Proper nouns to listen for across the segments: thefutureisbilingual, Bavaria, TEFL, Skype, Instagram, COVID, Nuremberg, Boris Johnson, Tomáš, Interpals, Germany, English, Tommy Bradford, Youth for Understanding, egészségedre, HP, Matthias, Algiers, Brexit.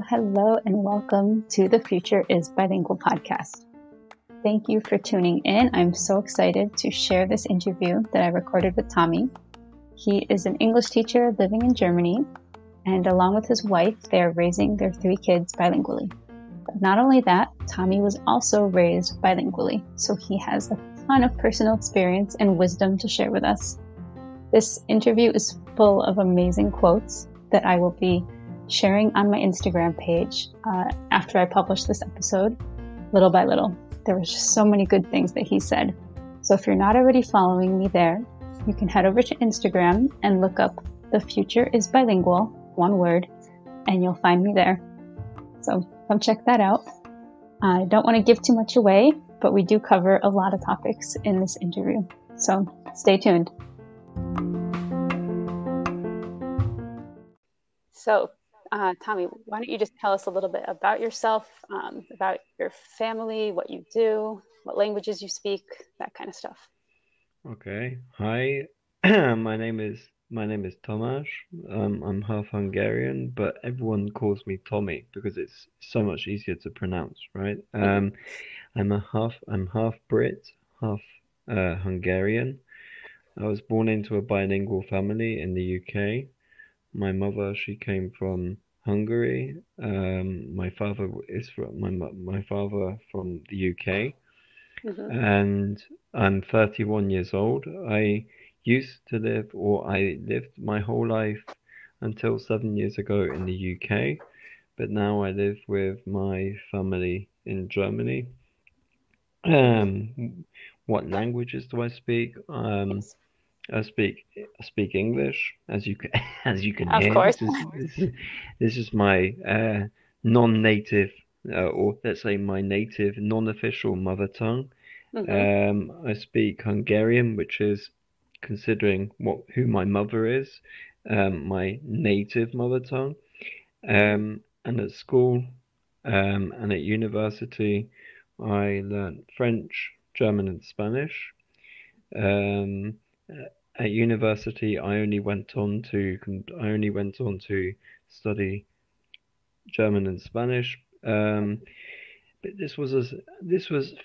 Hello, and welcome to the Future is Bilingual podcast. Thank you for tuning in. I'm so excited to share this interview that I recorded with Tommy. He is an English teacher living in Germany, and along with his wife, they are raising their three kids bilingually. But not only that, Tommy was also raised bilingually, so he has a ton of personal experience and wisdom to share with us. This interview is full of amazing quotes that I will be sharing on my Instagram page after I publish this episode, little by little. There was just so many good things that he said. So if you're not already following me there, you can head over to Instagram and look up The Future is Bilingual, one word, and you'll find me there. So come check that out. I don't want to give too much away, but we do cover a lot of topics in this interview. So stay tuned. So Tommy, why don't you just tell us a little bit about yourself, about your family, what you do, what languages you speak, that kind of stuff. Okay. Hi, my name is Tomáš. I'm half Hungarian, but everyone calls me Tommy because it's so much easier to pronounce, right? I'm half Brit, half Hungarian. I was born into a bilingual family in the UK. My mother, she came from Hungary. My father from the UK, and I'm 31 years old. I used to live, or I lived my whole life until 7 years ago in the UK, but now I live with my family in Germany. What languages do I speak? I speak English, as you can hear. Of course. This is my non-native, or let's say my native, non-official mother tongue. Mm-hmm. I speak Hungarian, which is, considering who my mother is, my native mother tongue. And at school and at university, I learned French, German, and Spanish. At university, I only went on to study German and Spanish. But this was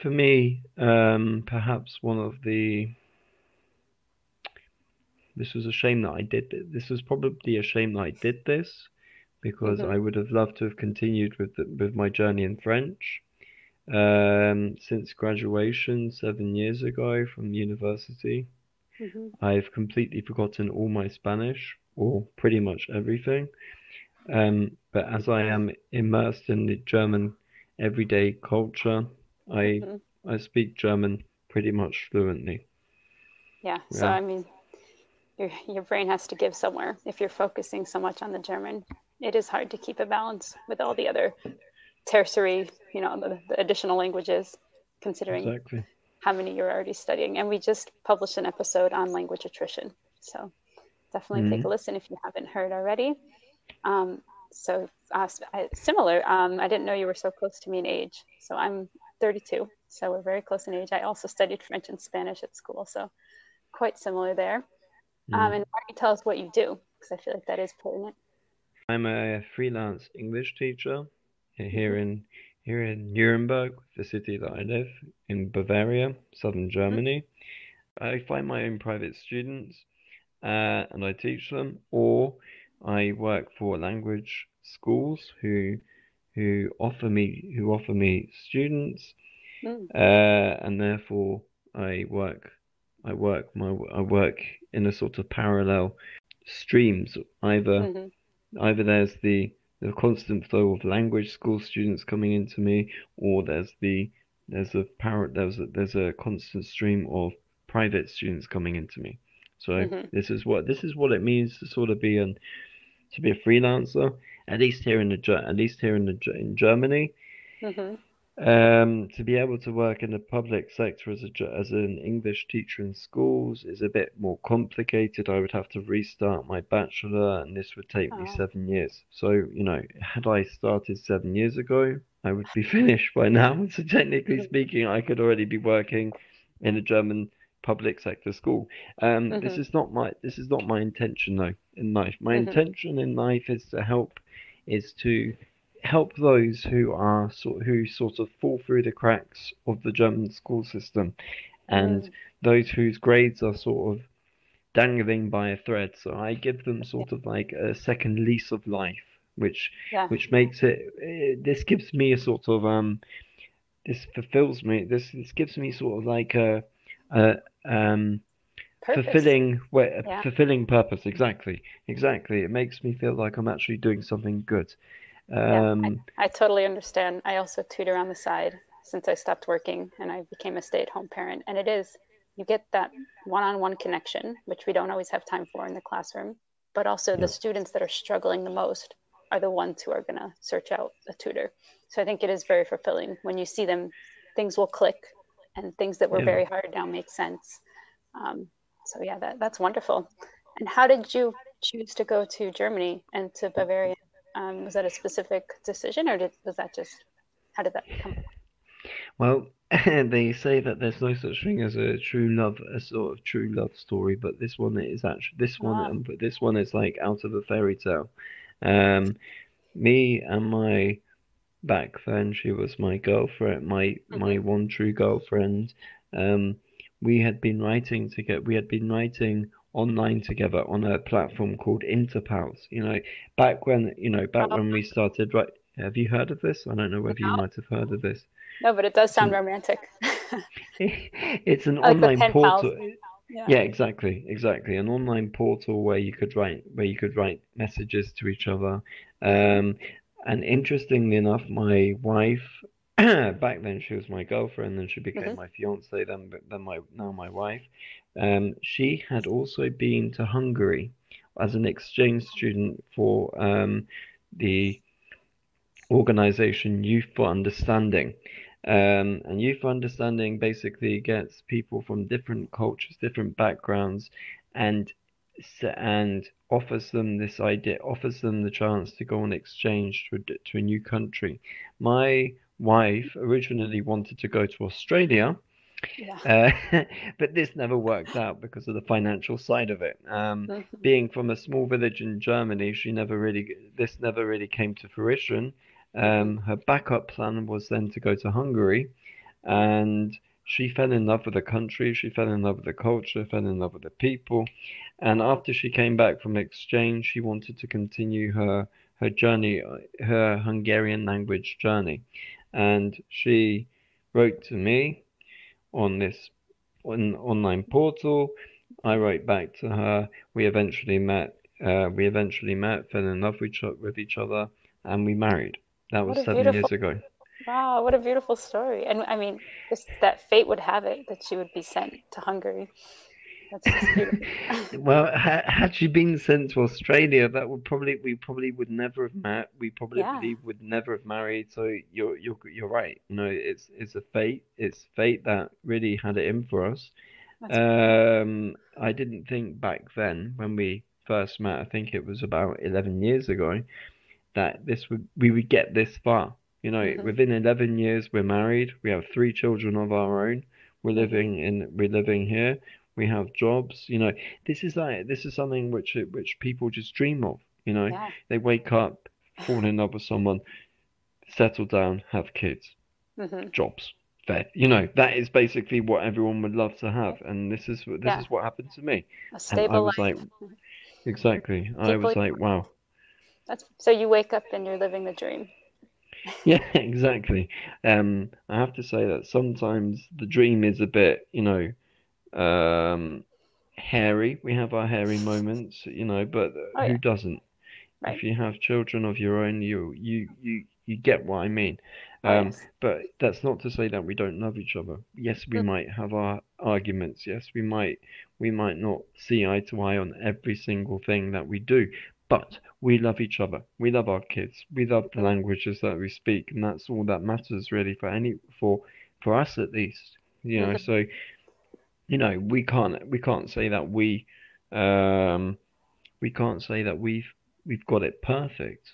for me perhaps one of the. This was a shame that I did. This was probably a shame that I did this, because I would have loved to have continued with my journey in French. Since graduation 7 years ago from university. Mm-hmm. I've completely forgotten all my Spanish, or pretty much everything. But as I am immersed in the German everyday culture, I speak German pretty much fluently. Yeah. So I mean, your brain has to give somewhere. If you're focusing so much on the German, it is hard to keep a balance with all the other tertiary, the additional languages, considering exactly how many you're already studying. And we just published an episode on language attrition. So definitely take a listen if you haven't heard already. I didn't know you were so close to me in age. So I'm 32. So we're very close in age. I also studied French and Spanish at school. So quite similar there. And why don't you tell us what you do? Because I feel like that is pertinent. I'm a freelance English teacher here in Nuremberg, the city that I live in, Bavaria, southern Germany. I find my own private students and I teach them, or I work for language schools who offer me students, and therefore I work in a sort of parallel streams. Either there's the constant flow of language school students coming into me, or there's a constant stream of private students coming into me. So this is what it means to sort of be a freelancer, at least here in Germany. To be able to work in the public sector as an English teacher in schools is a bit more complicated. I would have to restart my bachelor, and this would take me 7 years. So, had I started 7 years ago, I would be finished by now. So technically speaking, I could already be working in a German public sector school. This is not my intention though in life. My intention in life is to help those who sort of fall through the cracks of the German school system, and those whose grades are sort of dangling by a thread. So I give them sort of like a second lease of life, which makes it. This gives me a sort of this fulfills me. This gives me sort of like a purpose. Fulfilling purpose. Exactly. It makes me feel like I'm actually doing something good. I totally understand. I also tutor on the side since I stopped working and I became a stay-at-home parent. And it is, you get that one-on-one connection, which we don't always have time for in the classroom, but also the students that are struggling the most are the ones who are going to search out a tutor. So I think it is very fulfilling when you see them, things will click and things that were very hard now make sense. That's wonderful. And how did you choose to go to Germany and to Bavaria? Was that a specific decision, or how did that come? Well, they say that there's no such thing as a sort of true love story, but this one is like out of a fairy tale. Me and my back then, she was my girlfriend, my one true girlfriend. We had been writing online together on a platform called Interpals. Back when we started, right? Have you heard of this? I don't know whether you might have heard of this. No, but it does sound romantic. It's an online portal. Yeah, exactly. An online portal where you could write messages to each other. And interestingly enough, my wife, back then she was my girlfriend, then she became my fiance, then my wife. She had also been to Hungary as an exchange student for the organization Youth for Understanding. And Youth for Understanding basically gets people from different cultures, different backgrounds, and offers them the chance to go on exchange to a new country. My wife originally wanted to go to Australia, but this never worked out because of the financial side of it. Being from a small village in Germany, this never really came to fruition. Her backup plan was then to go to Hungary, and she fell in love with the country, she fell in love with the culture, fell in love with the people, and after she came back from exchange, she wanted to continue her journey, her Hungarian language journey. And she wrote to me on this online portal. I wrote back to her. We eventually met. Fell in love with each other, and we married. That was 7 years ago. Wow, what a beautiful story! And I mean, that fate would have it that she would be sent to Hungary. That's just beautiful. Well, had she been sent to Australia, we probably would never have met. We probably would never have married. So you're right. You know, it's a fate. It's fate that really had it in for us. I didn't think back then when we first met. I think it was about 11 years ago that we would get this far. You know, within 11 years we're married. We have 3 children of our own. We're living here. We have jobs, you know. This is something which people just dream of, you know. Yeah. They wake up, fall in love with someone, settle down, have kids, jobs, fed. You know, that is basically what everyone would love to have, and this is what happened to me. A stable life. Like, exactly. Deeply. I was like, wow. So you wake up and you're living the dream. Yeah, exactly. I have to say that sometimes the dream is a bit, you know, hairy. We have our hairy moments, you know, but who doesn't? Right. If you have children of your own, you get what I mean. But that's not to say that we don't love each other. Yes, we might have our arguments. Yes, we might not see eye to eye on every single thing that we do, but we love each other. We love our kids. We love the languages that we speak, and that's all that matters really for us at least. You know, so you know, we can't say that we've got it perfect.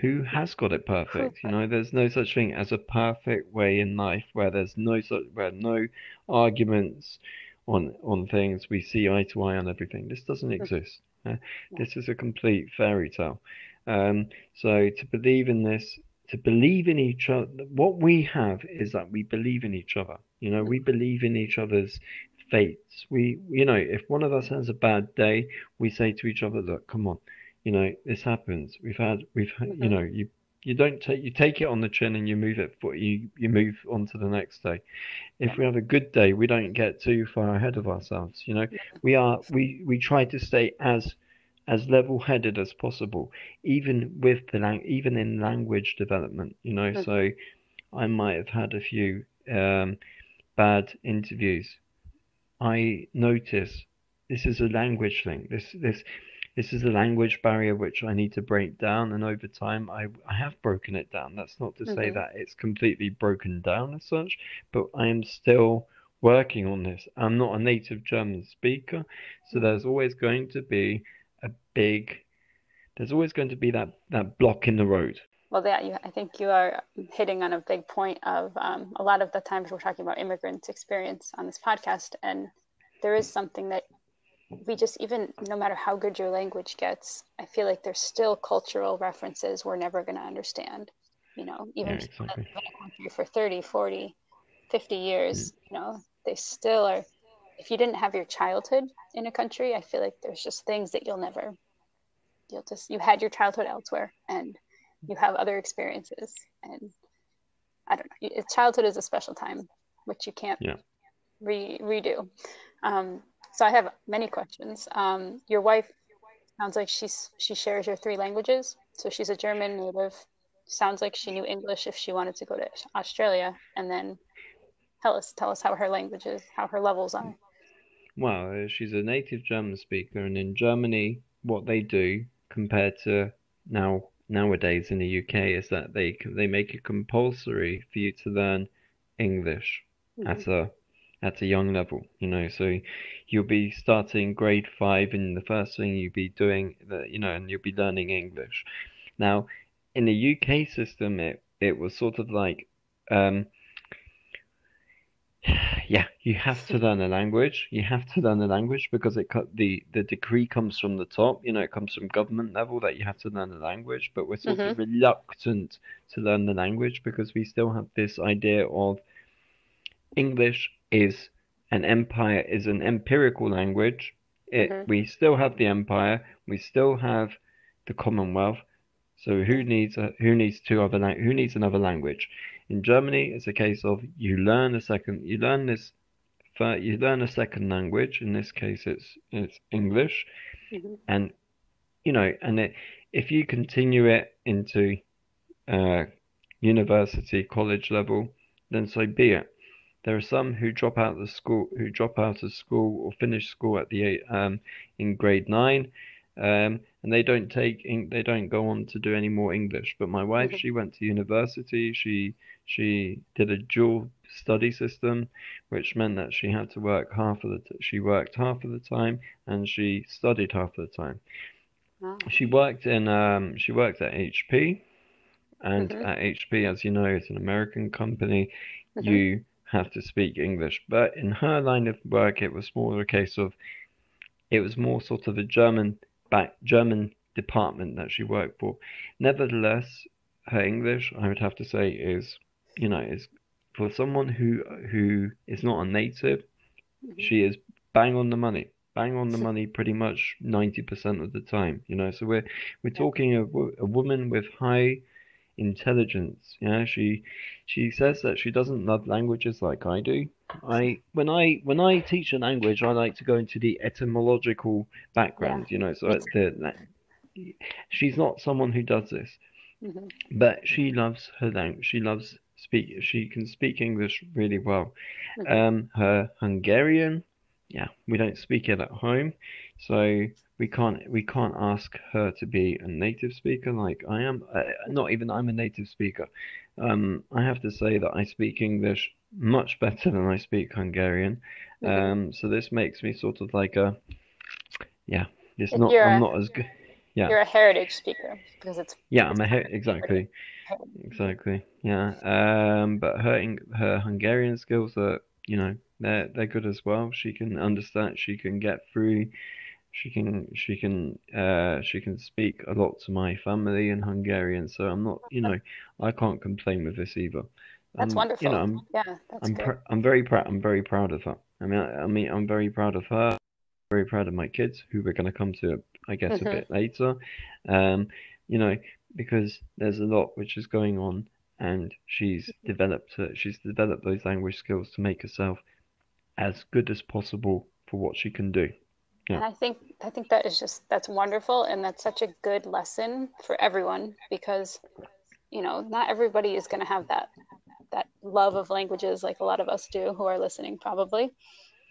Who has got it perfect? You know, there's no such thing as a perfect way in life where no arguments on things. We see eye to eye on everything. This doesn't exist. This is a complete fairy tale. So to believe in this, to believe in each other, what we have is that we believe in each other. You know, we believe in each other's fates. We, you know, if one of us has a bad day, we say to each other, look, come on, you know, this happens. We've had, you know, you don't take, you take it on the chin and you move it, but you move on to the next day. If we have a good day, we don't get too far ahead of ourselves. You know, we try to stay as level-headed as possible, even with even in language development. You know, so I might have had a few bad interviews. I notice this is a language thing. This is a language barrier which I need to break down, and over time I have broken it down. That's not to say that it's completely broken down as such, but I am still working on this. I'm not a native German speaker, so there's always going to be that block in the road. Well, yeah, I think you are hitting on a big point of a lot of the times we're talking about immigrants' experience on this podcast, and there is something that we just, even no matter how good your language gets, I feel like there's still cultural references we're never going to understand, you know, even people that have been in a country for 30, 40, 50 years, you know, they still are. If you didn't have your childhood in a country, I feel like there's just things that you had your childhood elsewhere, and you have other experiences, and I don't know, childhood is a special time, which you can't redo. So I have many questions. Your wife sounds like she shares your three languages. So she's a German native. Sounds like she knew English if she wanted to go to Australia. And then tell us how her language is, how her levels are. Well, she's a native German speaker. And in Germany, what they do compared to nowadays in the UK is that they make it compulsory for you to learn English at a young level, you know, so you'll be starting grade 5 and the first thing you'll be doing, and you'll be learning English. Now, in the UK system, it was sort of like, you have to learn a language. You have to learn a language because the decree comes from the top, you know, it comes from government level that you have to learn a language, but we're sort of reluctant to learn the language because we still have this idea of English is an empire, is an empirical language. We still have the empire, we still have the Commonwealth. So who needs another language? In Germany, it's a case of you learn a second language. In this case, it's English, and you know, and if you continue it into university, college level, then so be it. There are some who drop out of school or finish school at in grade 9, and they don't go on to do any more English. But my wife, she went to university. She did a dual study system, which meant that she had to work she worked half of the time and she studied half of the time. Wow. She worked at HP, and at HP, as you know, it's an American company. You have to speak English, but in her line of work it was more sort of a German department that she worked for. Nevertheless, her English, I would have to say, is for someone who is not a native, she is bang on the money pretty much 90% of the time, you know. So we're talking a woman with high intelligence. Yeah, she says that she doesn't love languages like I do. When I teach a language, I like to go into the etymological background, you know. So she's not someone who does this, but she loves her language. She can speak English really well. Her Hungarian, we don't speak it at home, so we can't ask her to be a native speaker like I am. Not even I'm a native speaker. I have to say that I speak English much better than I speak Hungarian. So this makes me sort of like I'm not as good. Yeah, you're a heritage speaker because it's exactly. Yeah, but her Hungarian skills are, you know, they're good as well. She can understand. She can get through. She can speak a lot to my family in Hungarian. So I'm not, I can't complain with this either. That's wonderful. I'm very proud of her. I'm very proud of her. Very proud of my kids, who we're going to come to, I guess, a bit later. Because there's a lot which is going on, and she's developed those language skills to make herself as good as possible for what she can do. Yeah. And I think that is that's wonderful, and that's such a good lesson for everyone, because not everybody is going to have that love of languages like a lot of us do who are listening, probably,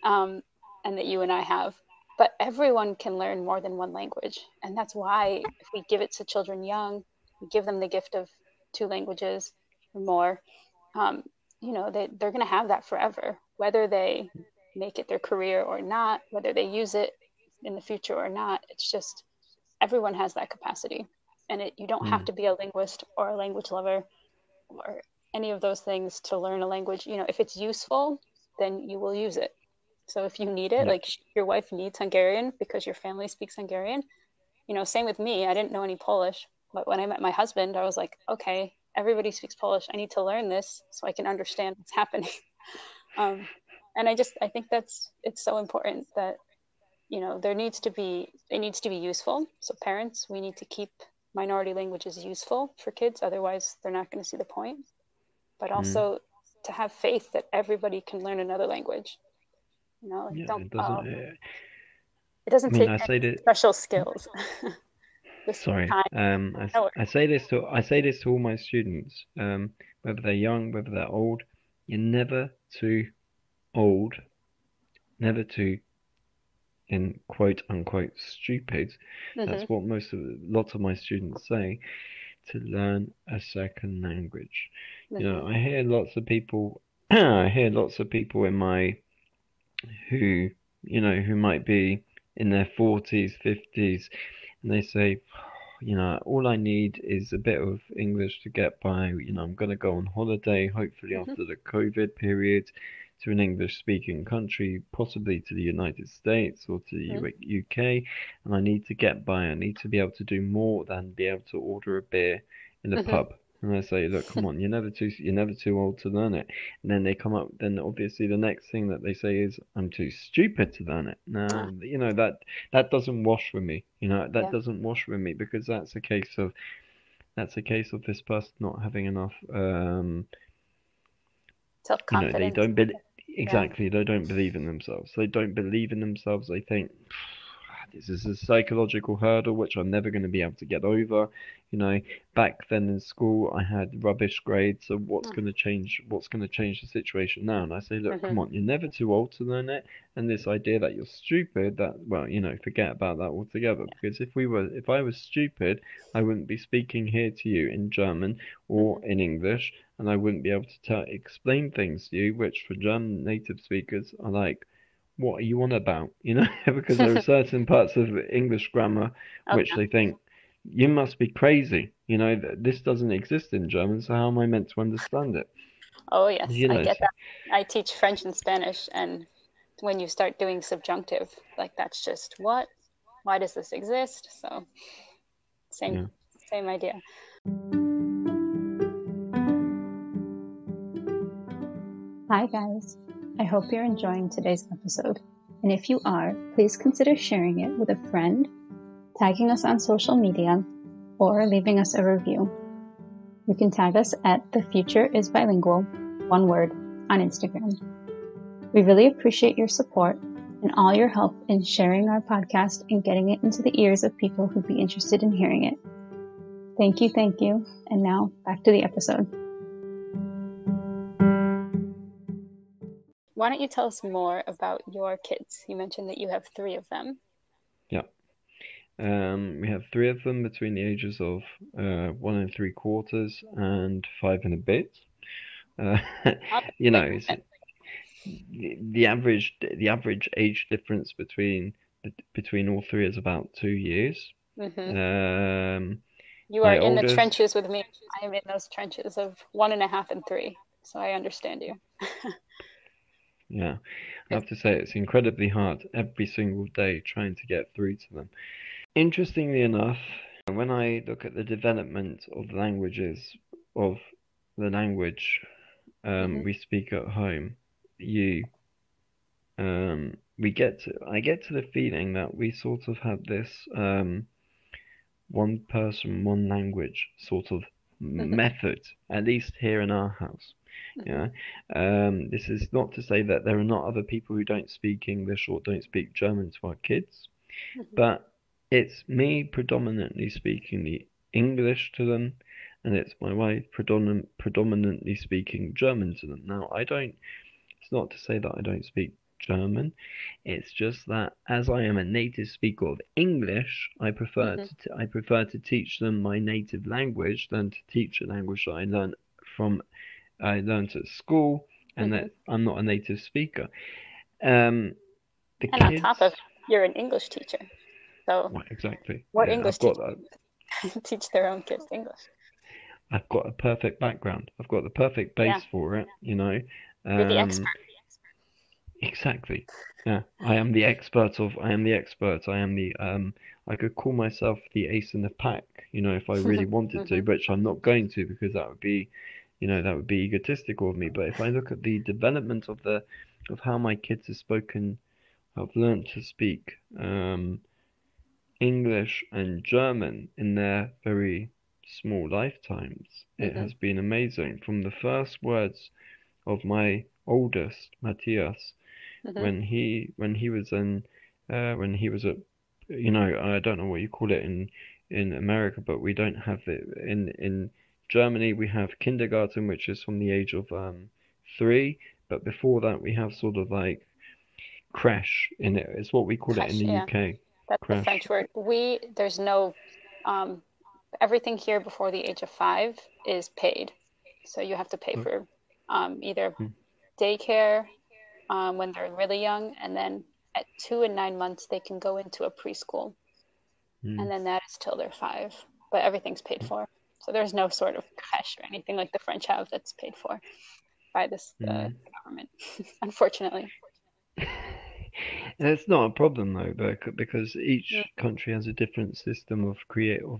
and that you and I have. But everyone can learn more than one language, and that's why if we give it to children young, we give them the gift of 2 languages or more, they're going to have that forever, whether they make it their career or not, whether they use it in the future or not. It's just everyone has that capacity, and you don't have to be a linguist or a language lover or any of those things to learn a language. If it's useful, then you will use it. So if you need it, like your wife needs Hungarian because your family speaks Hungarian, same with me. I didn't know any Polish, but when I met my husband, I was like, okay, everybody speaks Polish. I need to learn this so I can understand what's happening. And I think it's so important that, it needs to be useful. So parents, we need to keep minority languages useful for kids. Otherwise they're not going to see the point, but also to have faith that everybody can learn another language. It doesn't take any special skills. Sorry. I say this to all my students, whether they're young, whether they're old, you're never too old, never too, in quote unquote, stupid. That's what lots of my students say, to learn a second language. I hear lots of people. I hear lots of people in my, who might be in their 40s, 50s, and they say, all I need is a bit of English to get by. I'm going to go on holiday, hopefully after the COVID period, to an English-speaking country, possibly to the United States or to the UK, and I need to get by. I need to be able to do more than be able to order a beer in a pub. And I say, look, come on, you're never too old to learn it. And then they come up, then obviously the next thing that they say is, I'm too stupid to learn it. No, that doesn't wash with me. Doesn't wash with me, because that's a case of this person not having enough self-confidence. They don't believe in themselves. They don't believe in themselves. They think, this is a psychological hurdle which I'm never going to be able to get over. Back then in school I had rubbish grades, so what's going to change the situation now? And I say, look, come on, you're never too old to learn it. And this idea that you're stupid, forget about that altogether, because if I was stupid, I wouldn't be speaking here to you in German or in English, and I wouldn't be able to explain things to you, which for German native speakers are like, what are you on about? Because there are certain parts of English grammar which they think, you must be crazy. This doesn't exist in German, so how am I meant to understand it? Oh, yes, I get that. I teach French and Spanish, and when you start doing subjunctive, like, that's just what? Why does this exist? So, same idea. Hi, guys. I hope you're enjoying today's episode, and if you are, please consider sharing it with a friend, tagging us on social media, or leaving us a review. You can tag us at thefutureisbilingual, one word, on Instagram. We really appreciate your support and all your help in sharing our podcast and getting it into the ears of people who'd be interested in hearing it. Thank you, and now back to the episode. Why don't you tell us more about your kids? You mentioned that you have 3 of them. Yeah. We have 3 of them between the ages of 1 3/4 and 5 and a bit. The average age difference between all 3 is about 2 years. You are in the trenches with me. I am in those trenches of 1 and a half and 3. So I understand you. Yeah, I have to say it's incredibly hard every single day trying to get through to them. Interestingly enough, when I look at the development of languages, of the language we speak at home, I get to the feeling that we sort of have this one person, one language sort of method, at least here in our house. Yeah, this is not to say that there are not other people who don't speak English or don't speak German to our kids, but it's me predominantly speaking the English to them, and it's my wife predominantly speaking German to them. Now, it's not to say that I don't speak German, it's just that as I am a native speaker of English, I prefer to teach them my native language than to teach a language that I learned at school, and that I'm not a native speaker. On top of, you're an English teacher. So right, exactly. What English teacher teach their own kids English? I've got a perfect background. I've got the perfect base for it, you know. You're the expert. Exactly. Yeah. I am the expert. I could call myself the ace in the pack, you know, if I really wanted to, which I'm not going to, because that would be, you know, that would be egotistical of me. But if I look at the development of how my kids have spoken, have learned to speak English and German in their very small lifetimes, it has been amazing. From the first words of my oldest, Matthias, when he was at, you know, I don't know what you call it in America, but we don't have it in Germany. We have kindergarten, which is from the age of 3, but before that we have sort of like creche in it. It's what we call creche, it in the UK. That's creche. The French word. There's no everything here before the age of 5 is paid, so you have to pay for either daycare when they're really young, and then at 2 and 9 months they can go into a preschool, and then that is till they're 5. But everything's paid for. So there's no sort of creche or anything like the French have that's paid for by this government, unfortunately. It's not a problem though, because each country has a different system of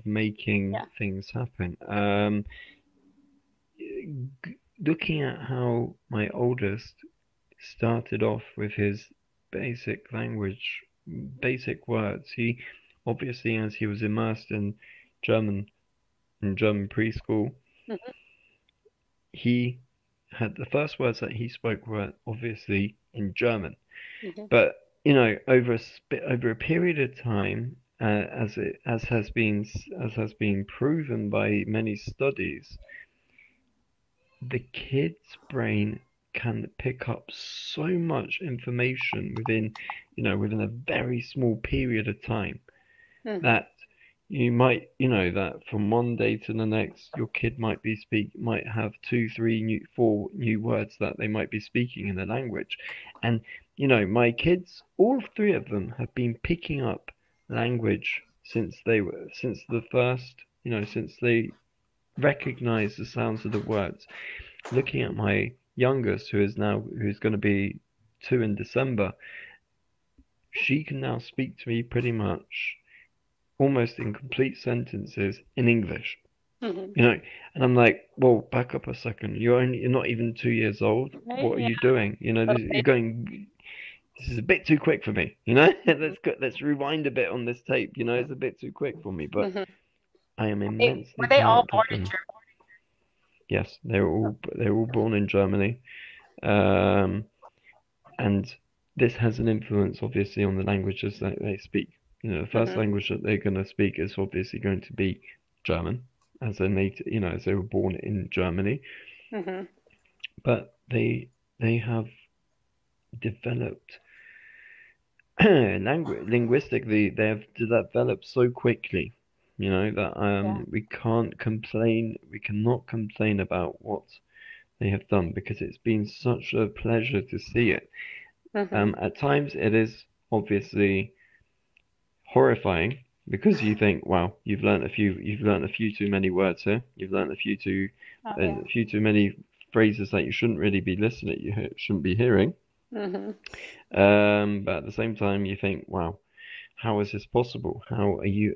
making things happen. Looking at how my oldest started off with his basic language, basic words, he obviously, as he was immersed in German. In German preschool, he had the first words that he spoke were obviously in German, but you know, over a period of time, as has been proven by many studies, the kid's brain can pick up so much information within a very small period of time that. You might, you know, that from one day to the next, your kid might have 2, 3, 4 new words that they might be speaking in the language. And, you know, my kids, all 3 of them have been picking up language since they recognized the sounds of the words. Looking at my youngest, who's going to be 2 in December, she can now speak to me pretty much almost in complete sentences in English, you know, and I'm like, well, back up a second. You're not even 2 years old. Right? What are you doing? You know, this is a bit too quick for me, you know, let's rewind a bit on this tape. You know, it's a bit too quick for me, but I am immensely. Were they all born in Germany? Yes, they were all born in Germany. And this has an influence obviously on the languages that they speak. You know, the first language that they're going to speak is obviously going to be German, as a native. You know, as they were born in Germany, but they have developed linguistically. They have developed so quickly, you know, that we cannot complain about what they have done, because it's been such a pleasure to see it. At times, it is obviously horrifying, because you think, wow, you've learned a few too many words here. You've learned a few too many phrases that you shouldn't really be listening. You shouldn't be hearing. Mm-hmm. But at the same time, you think, wow, how is this possible? How are you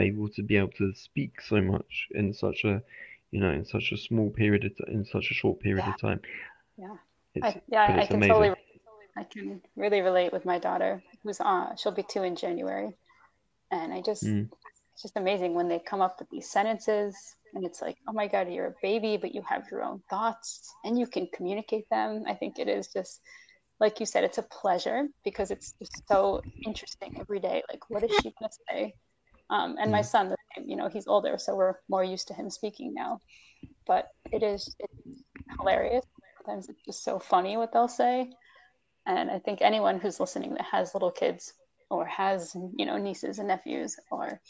able to be able to speak so much in such a, you know, in such a small period of in such a short period of time? Yeah, I can totally. I can really relate with my daughter, who's she'll be 2 in January, and I just it's just amazing when they come up with these sentences, and it's like, oh my God, you're a baby, but you have your own thoughts and you can communicate them. I think it is just, like you said, it's a pleasure because it's just so interesting every day. Like, what is she gonna say? And my son, you know, he's older, so we're more used to him speaking now. But it's hilarious. Sometimes it's just so funny what they'll say. And I think anyone who's listening that has little kids or has, you know, nieces and nephews or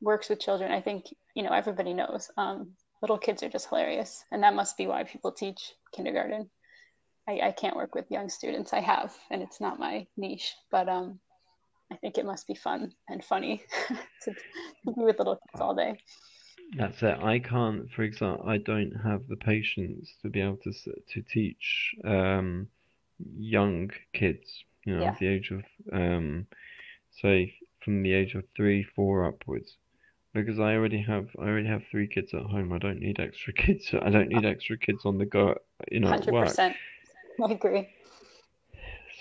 works with children, I think, you know, everybody knows little kids are just hilarious. And that must be why people teach kindergarten. I can't work with young students. I have, and it's not my niche, but I think it must be fun and funny to be with little kids all day. That's it. I can't, for example, I don't have the patience to be able to teach young kids, you know, the age of say from the age of 3, 4 upwards, because I already have 3 kids at home. I don't need extra kids. I don't need extra kids on the go, you know, 100%. I agree.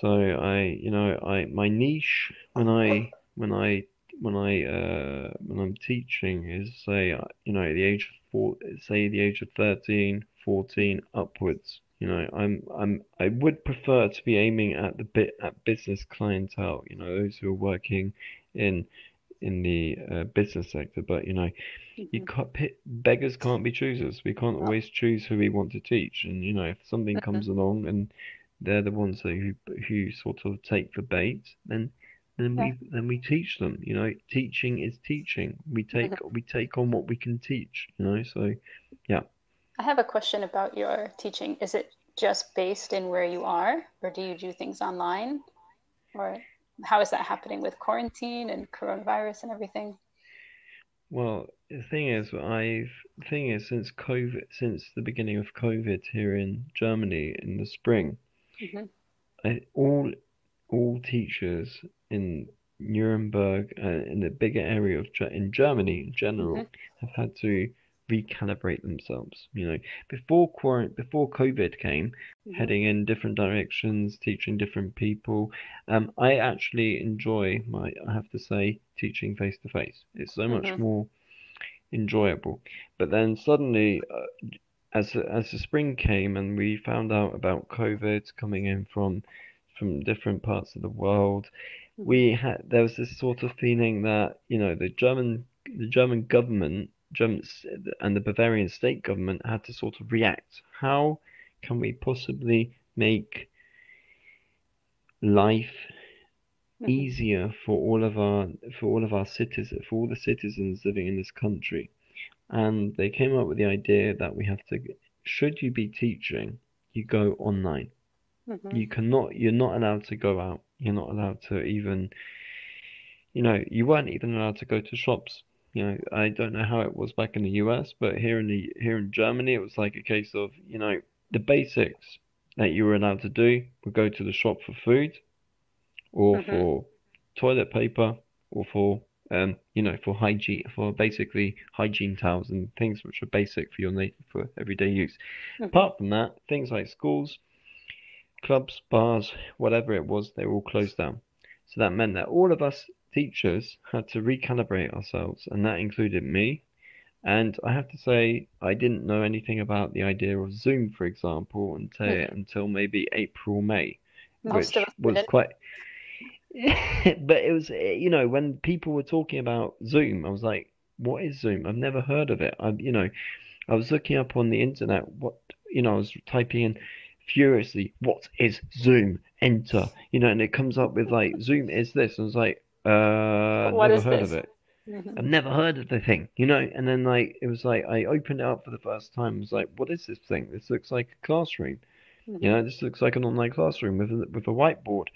So my niche when I'm teaching is, say, you know, the age of 13, 14 upwards. You know, I would prefer to be aiming at at business clientele, you know, those who are working in the business sector. But, you know, you can't beggars can't be choosers. We can't always choose who we want to teach. And, you know, if something comes along and they're the ones who sort of take the bait, then we teach them. You know, teaching is teaching. We take on what we can teach, you know. So, yeah. I have a question about your teaching. Is it just based in where you are, or do you do things online, or how is that happening with quarantine and coronavirus and everything? Well, the thing is, since COVID, since the beginning of COVID here in Germany in the spring, all teachers in Nuremberg and in the bigger area in Germany in general have had to recalibrate themselves. You know, before COVID came, heading in different directions, teaching different people. I actually enjoy I have to say, teaching face to face. It's so much more enjoyable. But then suddenly, as the spring came and we found out about COVID coming in from different parts of the world, there was this sort of feeling that, you know, the German government and the Bavarian state government had to sort of react. How can we possibly make life easier for all the citizens living in this country? And they came up with the idea that should you be teaching, you go online. You're not allowed to go out. You're not allowed to even, you know, you weren't even allowed to go to shops. You know, I don't know how it was back in the US, but here in Germany, it was like a case of, you know, the basics that you were allowed to do were go to the shop for food, or for toilet paper, or for you know, for hygiene, for basically hygiene towels and things which are basic for everyday use. Apart from that, things like schools, clubs, bars, whatever it was, they were all closed down. So that meant that all of us teachers had to recalibrate ourselves, and that included me. And I have to say, I didn't know anything about the idea of Zoom, for example, until maybe April, May, which was quite. But it was, you know, when people were talking about Zoom, I was like, "What is Zoom? I've never heard of it." I was looking up on the internet. I was typing in furiously, "What is Zoom?" Enter, you know, and it comes up with like, "Zoom is this," and I was like, I've never heard of it. I've never heard of the thing, you know. And then I opened it up for the first time. I was like, what is this thing? This looks like a classroom. You know, this looks like an online classroom with a whiteboard,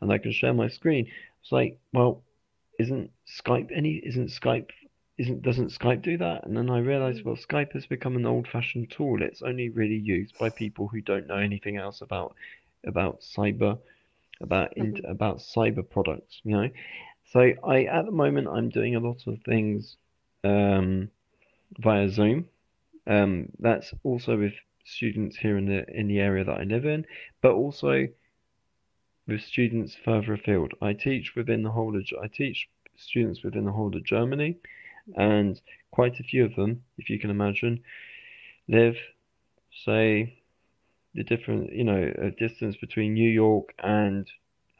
and I can share my screen. It's like, well, doesn't Skype do that? And then I realized, well, Skype has become an old-fashioned tool. It's only really used by people who don't know anything else about about cyber products, you know. So at the moment, I'm doing a lot of things via Zoom. That's also with students here in the area that I live in, but also with students further afield. I teach students within the whole of Germany, and quite a few of them, if you can imagine, live, say, a distance between New York and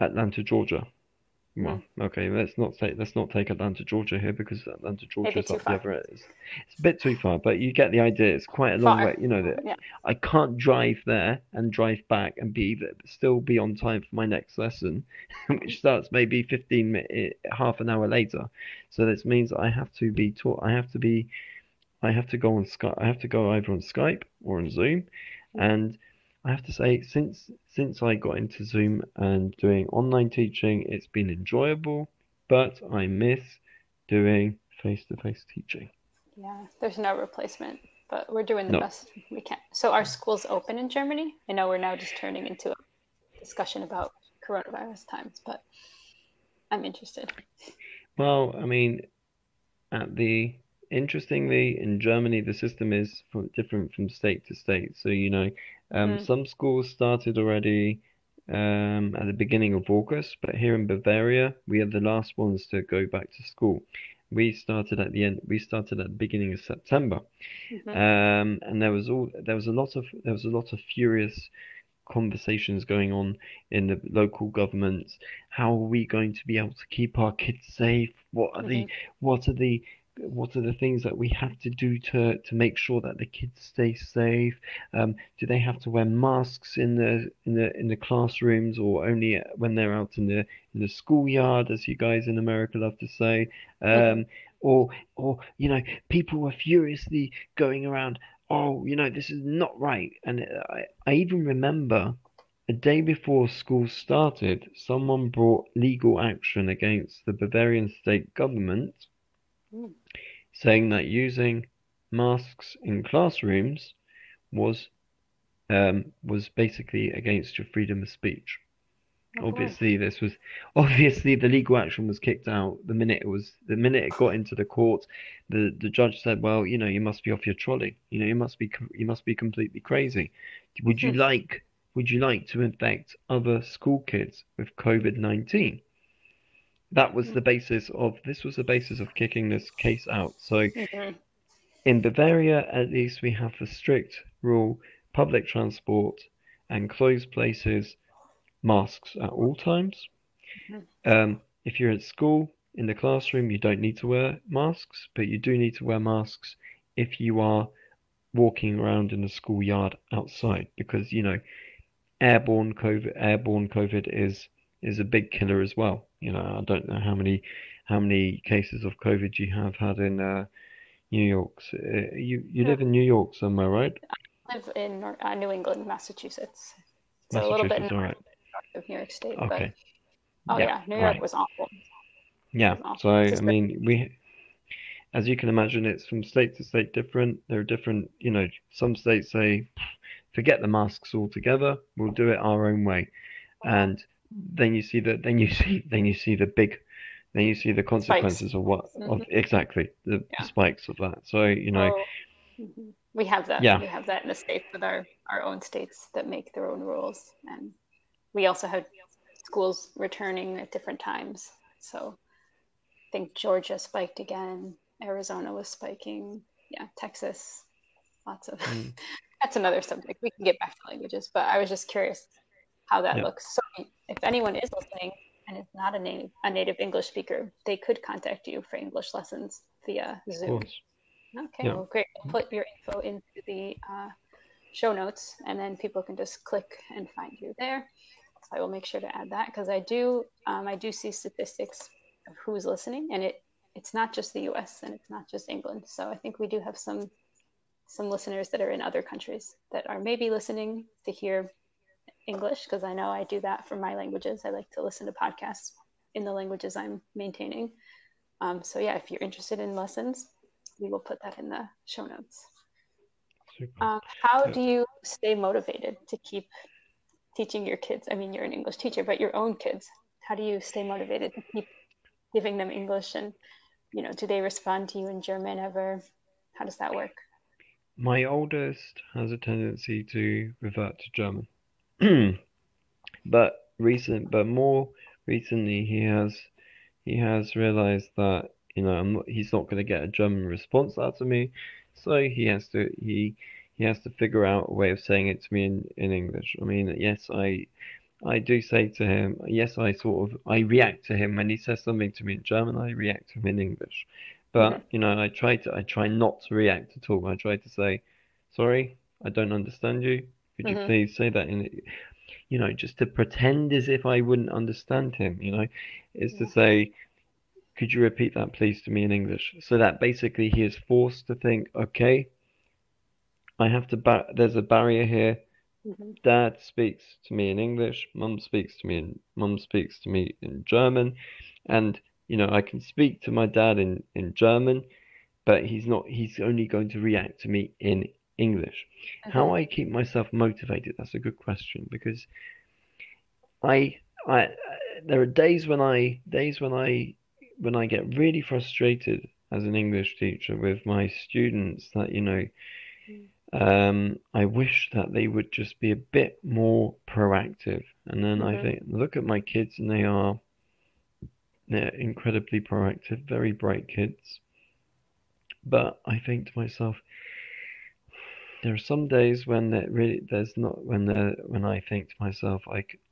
Atlanta, Georgia. Well, okay, let's not take Atlanta, Georgia here, because Atlanta, Georgia is up the other end. It's a bit too far, but you get the idea. It's quite a long way, you know. I can't drive there and drive back and still be on time for my next lesson, which starts maybe half an hour later. So this means I have to be taught. I have to go on Skype. I have to go either on Skype or on Zoom, and I have to say, since I got into Zoom and doing online teaching, it's been enjoyable, but I miss doing face-to-face teaching. Yeah, there's no replacement, but we're doing the best we can. So are schools open in Germany? I know we're now just turning into a discussion about coronavirus times, but I'm interested. Well, I mean, interestingly, in Germany, the system is different from state to state. So, you know, some schools started already at the beginning of August, but here in Bavaria, we are the last ones to go back to school. We started at the end. We started at the beginning of September, and there was a lot of furious conversations going on in the local governments. How are we going to be able to keep our kids safe? What are the things that we have to do to make sure that the kids stay safe? Do they have to wear masks in the classrooms, or only when they're out in the schoolyard, as you guys in America love to say? Or you know, people were furiously going around, oh, you know, this is not right. And I even remember a day before school started, someone brought legal action against the Bavarian state government, saying that using masks in classrooms was basically against your freedom of speech. Obviously the legal action was kicked out the minute it got into the court. The judge said, well, you know, you must be off your trolley. You know, you must be completely crazy. Would you like to infect other school kids with COVID-19? This was the basis of kicking this case out. So in Bavaria, at least, we have a strict rule: public transport and closed places, masks at all times. If you're at school, in the classroom, you don't need to wear masks, but you do need to wear masks if you are walking around in the schoolyard outside, because, you know, airborne COVID is a big killer as well. You know, I don't know how many cases of COVID you have had in New York. You live in New York somewhere, right? I live in New England, Massachusetts. So a little bit north of New York State. Okay. But, New York was awful. Yeah. Was awful. So I mean, as you can imagine, it's from state to state different. There are different, you know, some states say, forget the masks altogether. We'll do it our own way, and then you see the consequences of the spikes of that. So, you know, we have that. Yeah. We have that in the states, with our own states that make their own rules, and we also have schools returning at different times. So I think Georgia spiked again, Arizona was spiking, Texas, lots of. That's another subject. We can get back to languages, but I was just curious how that looks. So if anyone is listening and is not a native English speaker, they could contact you for English lessons via Zoom. Okay, well, great. I'll put your info into the show notes, and then people can just click and find you there. So I will make sure to add that, because I do see statistics of who's listening, and it's not just the US and it's not just England. So I think we do have some listeners that are in other countries that are maybe listening to hear English, because I know I do that for my languages. I like to listen to podcasts in the languages I'm maintaining. So if you're interested in lessons, we will put that in the show notes. How do you stay motivated to keep teaching your kids? I mean, you're an English teacher, but your own kids, how do you stay motivated to keep giving them English? And, you know, do they respond to you in German ever? How does that work? My oldest has a tendency to revert to German, but more recently he has realized that, you know, he's not going to get a German response out of me, so he has to figure out a way of saying it to me in English. I mean, yes, I do say to him, yes, I react to him when he says something to me in German. I react to him in English. But, you know, I try not to react at all. I try to say, sorry, I don't understand you. Could you please say that in it? You know, just to pretend as if I wouldn't understand him, you know, is to say, could you repeat that please to me in English? So that basically he is forced to think, okay, I have to, there's a barrier here. Dad speaks to me in English. Mum speaks to me in German. And, you know, I can speak to my dad in German, but he's only going to react to me in English. Okay. How I keep myself motivated, that's a good question, because there are days when I get really frustrated as an English teacher with my students that, you know, I wish that they would just be a bit more proactive. And then I think, look at my kids, and they're incredibly proactive, very bright kids. But I think to myself, there are some days when I think to myself,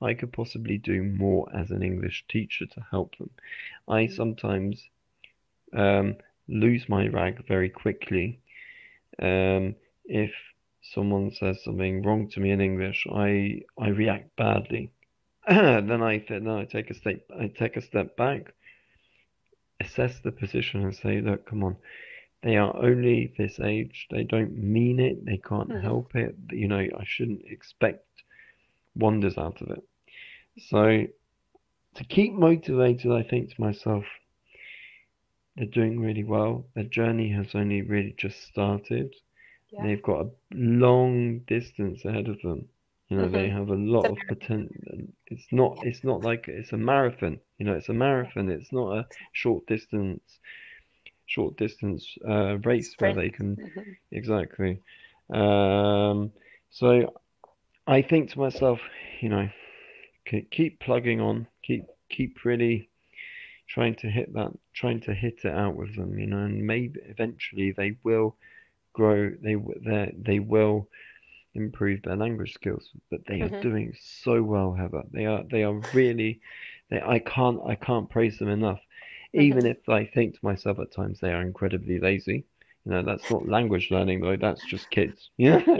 I could possibly do more as an English teacher to help them. I sometimes lose my rag very quickly. If someone says something wrong to me in English, I react badly. Then I take a step back, assess the position, and say, look, come on, they are only this age, they don't mean it, they can't help it, you know, I shouldn't expect wonders out of it. So to keep motivated, I think to myself, they're doing really well, their journey has only really just started, they've got a long distance ahead of them. You know, they have a lot of potential. It's not like it's a marathon. You know, it's a marathon. It's not a short distance race sprint, where they can exactly. So I think to myself, you know, keep plugging on, keep really trying to hit it out with them. You know, and maybe eventually they will grow. They will improve their language skills, but they are doing so well, Heather. They are really I can't praise them enough, even if I think to myself at times they are incredibly lazy. You know, that's not language learning though, that's just kids. But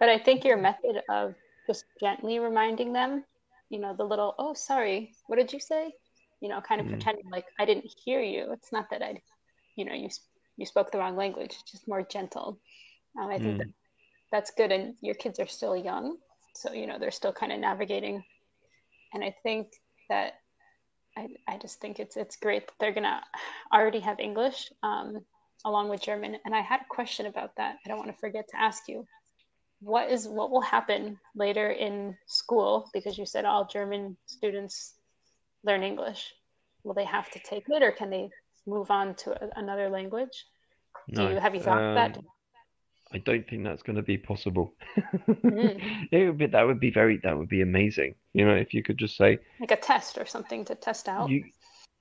I think your method of just gently reminding them, you know, the little, oh sorry, what did you say, you know, kind of pretending like I didn't hear you, it's not that I, you know, you spoke the wrong language, it's just more gentle. I think that's good. And your kids are still young, so, you know, they're still kind of navigating. And I think that I just think it's great that they're going to already have English along with German. And I had a question about that. I don't want to forget to ask you. What will happen later in school? Because you said all German students learn English. Will they have to take it, or can they move on to another language? No. Have you thought of that? I don't think that's going to be possible. That would be amazing. You know, if you could just say like a test or something to test out.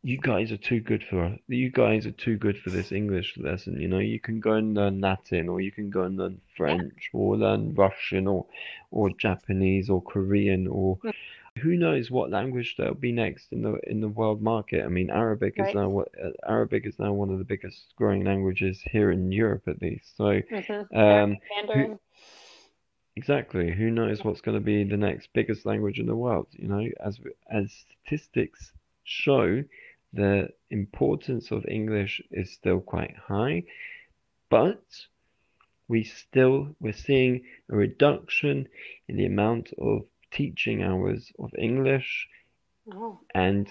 You guys are too good for this English lesson. You know, you can go and learn Latin, or you can go and learn French, or learn Russian, or Japanese, or Korean, or who knows what language there'll be next in the world market. I mean, Arabic is now one of the biggest growing languages here in Europe, at least. So, Mandarin. Who knows what's going to be the next biggest language in the world? You know, as statistics show, the importance of English is still quite high, but we're seeing a reduction in the amount of teaching hours of English and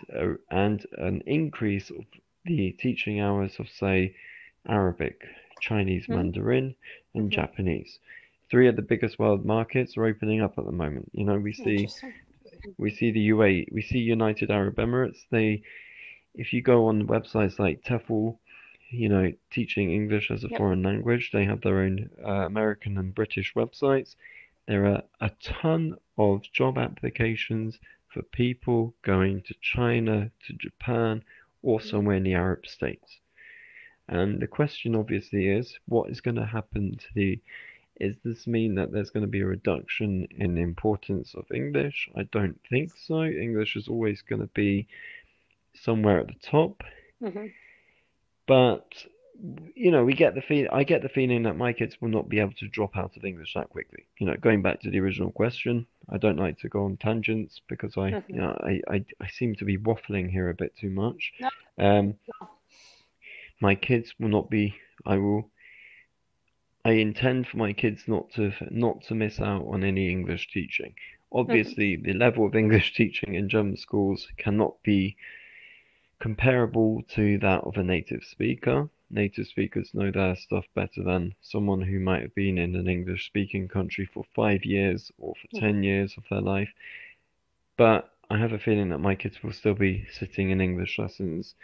an increase of the teaching hours of, say, Arabic, Chinese, Mandarin, and Japanese. three of the biggest world markets are opening up at the moment. You know, we see the UAE, we see United Arab Emirates. They, if you go on websites like TEFL, you know, teaching English as a foreign language, they have their own American and British websites. There are a ton of job applications for people going to China, to Japan, or somewhere in the Arab states. And the question obviously is, what is going to happen to the... Is this mean that there's going to be a reduction in the importance of English? I don't think so. English is always going to be somewhere at the top. Mm-hmm. But, you know, I get the feeling that my kids will not be able to drop out of English that quickly. You know, going back to the original question, I don't like to go on tangents because I seem to be waffling here a bit too much. My kids will not be... I intend for my kids not to miss out on any English teaching. Obviously, the level of English teaching in German schools cannot be comparable to that of a native speaker. Native speakers know their stuff better than someone who might have been in an English-speaking country for 5 years or for 10 years of their life. But I have a feeling that my kids will still be sitting in English lessons.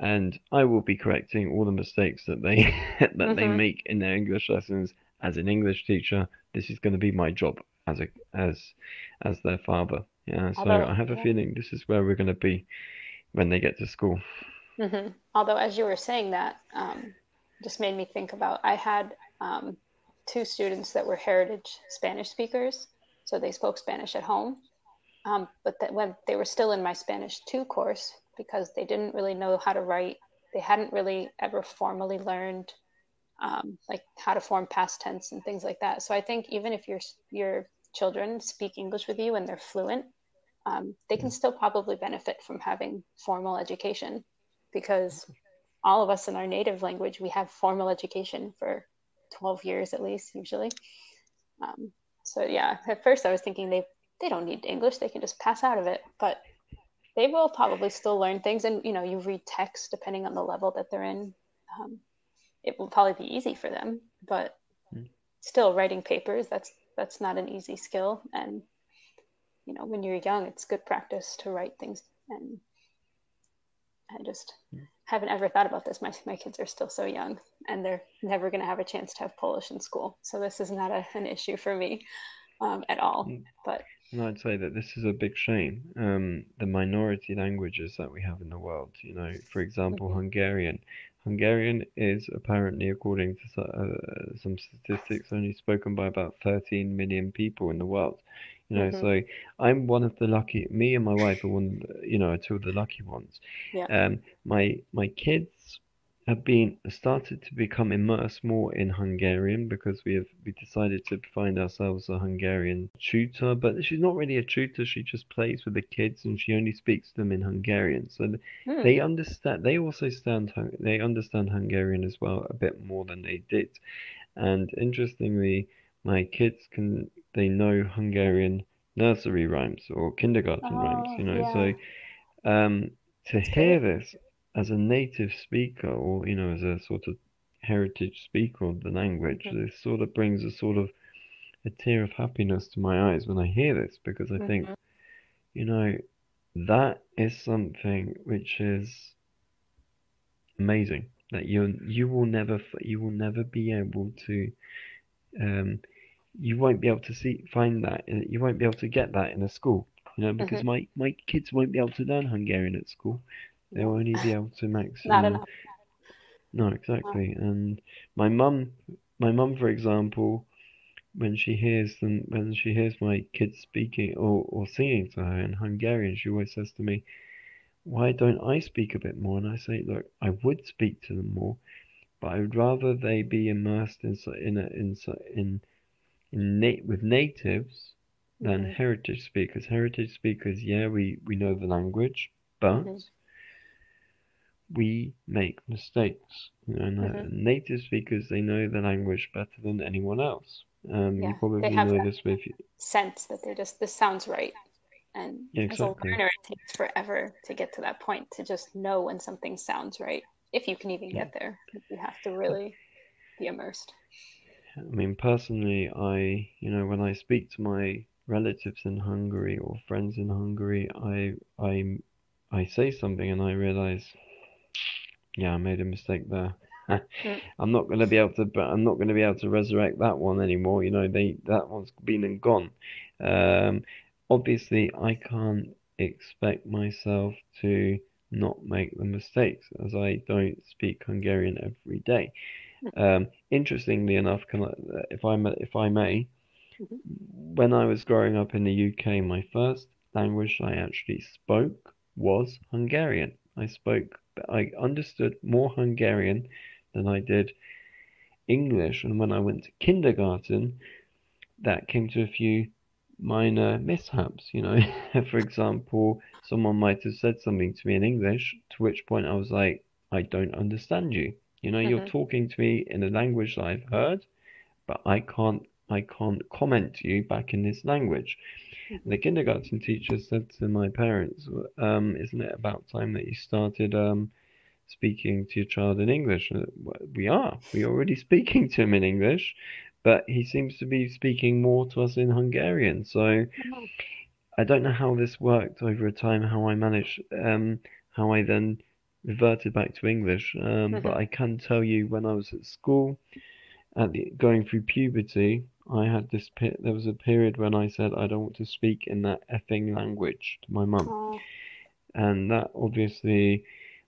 And I will be correcting all the mistakes that they they make in their English lessons as an English teacher. This is going to be my job as their father. Yeah. So I have a feeling this is where we're going to be when they get to school. Mm-hmm. Although, as you were saying that, just made me think about, I had two students that were heritage Spanish speakers, so they spoke Spanish at home. But that when they were still in my Spanish 2 course, because they didn't really know how to write. They hadn't really ever formally learned like how to form past tense and things like that. So I think even if your children speak English with you and they're fluent, they can still probably benefit from having formal education, because all of us in our native language, we have formal education for 12 years at least, usually. So yeah, at first I was thinking they don't need English. They can just pass out of it. But they will probably still learn things. And, you know, you read text depending on the level that they're in. It will probably be easy for them, but still writing papers, that's not an easy skill. And, you know, when you're young, it's good practice to write things. And I just haven't ever thought about this. My kids are still so young, and they're never going to have a chance to have Polish in school. So this is not an issue for me at all. But... And I'd say that this is a big shame. The minority languages that we have in the world, you know, for example, Hungarian. Hungarian is apparently, according to some statistics, only spoken by about 13 million people in the world. You know, so I'm one of the lucky. Me and my wife are two of the lucky ones. Yeah. My kids have started to become immersed more in Hungarian, because we decided to find ourselves a Hungarian tutor, but she's not really a tutor. She just plays with the kids, and she only speaks to them in Hungarian. So they understand. They understand Hungarian as well a bit more than they did. And interestingly, my kids they know Hungarian nursery rhymes or kindergarten rhymes. You know, so to hear this as a native speaker, or, you know, as a sort of heritage speaker of the language, this sort of brings a tear of happiness to my eyes when I hear this, because I think, you know, that is something which is amazing, that you will never be able to, you won't be able to find that, you won't be able to get that in a school, you know, because my kids won't be able to learn Hungarian at school. They'll only be able to max. Not enough. No, exactly. And my mum, for example, when she hears my kids speaking or singing to her in Hungarian, she always says to me, "Why don't I speak a bit more?" And I say, "Look, I would speak to them more, but I would rather they be immersed with natives than heritage speakers. Heritage speakers, yeah, we know the language, but." We make mistakes, you know, and native speakers, they know the language better than anyone else. You probably know this with you. Sense that they're just, this sounds right. And as a learner, it takes forever to get to that point, to just know when something sounds right. If you can even get there, you have to really be immersed. I mean, personally, when I speak to my relatives in Hungary or friends in Hungary, I say something and I realize, yeah, I made a mistake there. I'm not going to be able to resurrect that one anymore. That one's been and gone. Obviously, I can't expect myself to not make the mistakes, as I don't speak Hungarian every day. Interestingly enough, if I may, mm-hmm. When I was growing up in the UK, my first language I actually spoke was Hungarian. I understood more Hungarian than I did English, and when I went to kindergarten, that came to a few minor mishaps. For example, someone might have said something to me in English, to which point I was like, I don't understand you. Mm-hmm. You're talking to me in a language that I've heard, but I can't comment to you back in this language. The kindergarten teacher said to my parents, isn't it about time that you started speaking to your child in English? We're already speaking to him in English, but he seems to be speaking more to us in Hungarian. So I don't know how this worked over a time, how I then reverted back to English. But I can tell you, when I was at school, going through puberty, I had this. There was a period when I said, I don't want to speak in that effing language to my mum. Oh. And that obviously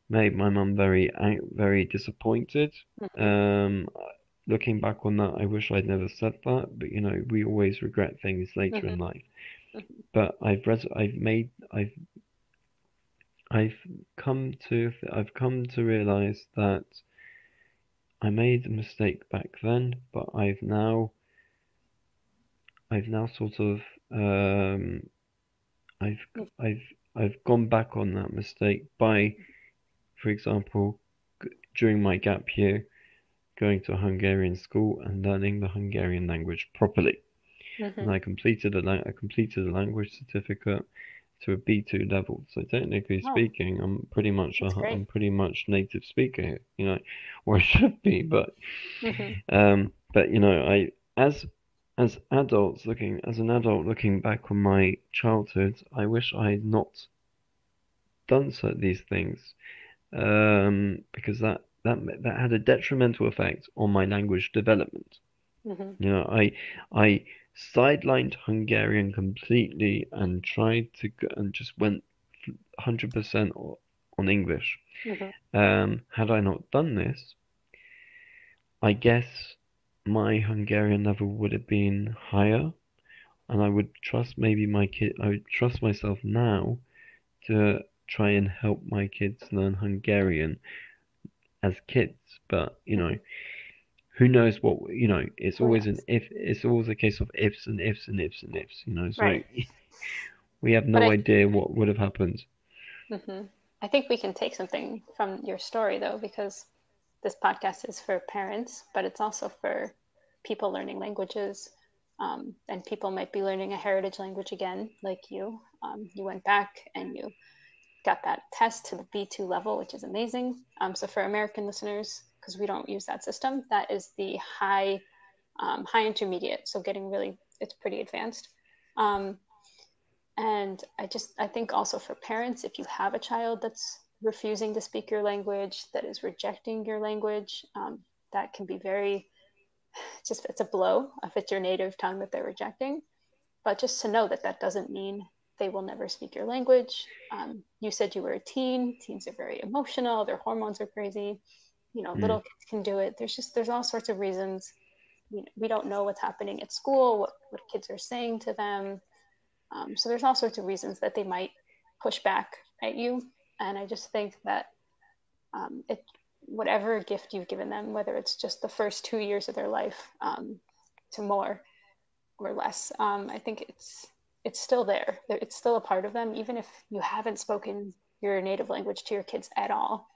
made my mum very, very disappointed. Mm-hmm. Looking back on that, I wish I'd never said that. But we always regret things later in life. Mm-hmm. But I've come to realize that I made a mistake back then, but I've now sort of I've gone back on that mistake by, for example, during my gap year, going to a Hungarian school and learning the Hungarian language properly. Mm-hmm. And I completed a language certificate to a B2 level. So technically speaking, I'm pretty much native speaker here, or I should be, but mm-hmm. But I as an adult looking back on my childhood, I wish I had not done these things, because that had a detrimental effect on my language development. Mm-hmm. I sidelined Hungarian completely and just went 100% on English. Mm-hmm. Had I not done this, I guess my Hungarian level would have been higher, and I would trust I would trust myself now to try and help my kids learn Hungarian as kids. But who knows what, it's always an if, it's always a case of ifs and ifs and ifs and ifs, so right. We have no idea what would have happened. Mm-hmm. I think we can take something from your story though, because this podcast is for parents, but it's also for people learning languages, and people might be learning a heritage language again, like you. You went back and you got that test to the B2 level, which is amazing. So for American listeners, because we don't use that system, that is the high intermediate. So it's pretty advanced. And I think also for parents, if you have a child that's refusing to speak your language, that is rejecting your language, that can be it's a blow if it's your native tongue that they're rejecting. But just to know that doesn't mean they will never speak your language. You said you were a teen. Teens are very emotional. Their hormones are crazy. Little kids can do it. There's all sorts of reasons. We don't know what's happening at school, what kids are saying to them. So there's all sorts of reasons that they might push back at you. And I just think that whatever gift you've given them, whether it's just the first 2 years of their life to more or less, I think it's still there. It's still a part of them. Even if you haven't spoken your native language to your kids at all,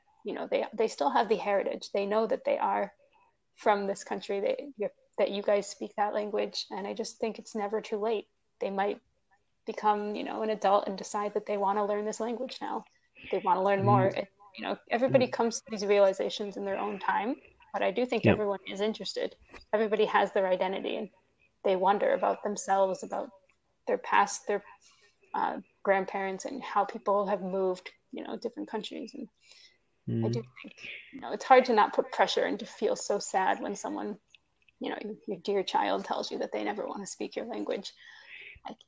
they still have the heritage. They know that they are from this country, that you guys speak that language. And I just think it's never too late. They might become, an adult and decide that they want to learn this language now. They want to learn more. Everybody comes to these realizations in their own time. but I do think everyone is interested. Everybody has their identity and they wonder about themselves, about their past, their grandparents, and how people have moved, you know, different countries. And I do think, you know, it's hard to not put pressure and to feel so sad when someone, you know, your dear child tells you that they never want to speak your language.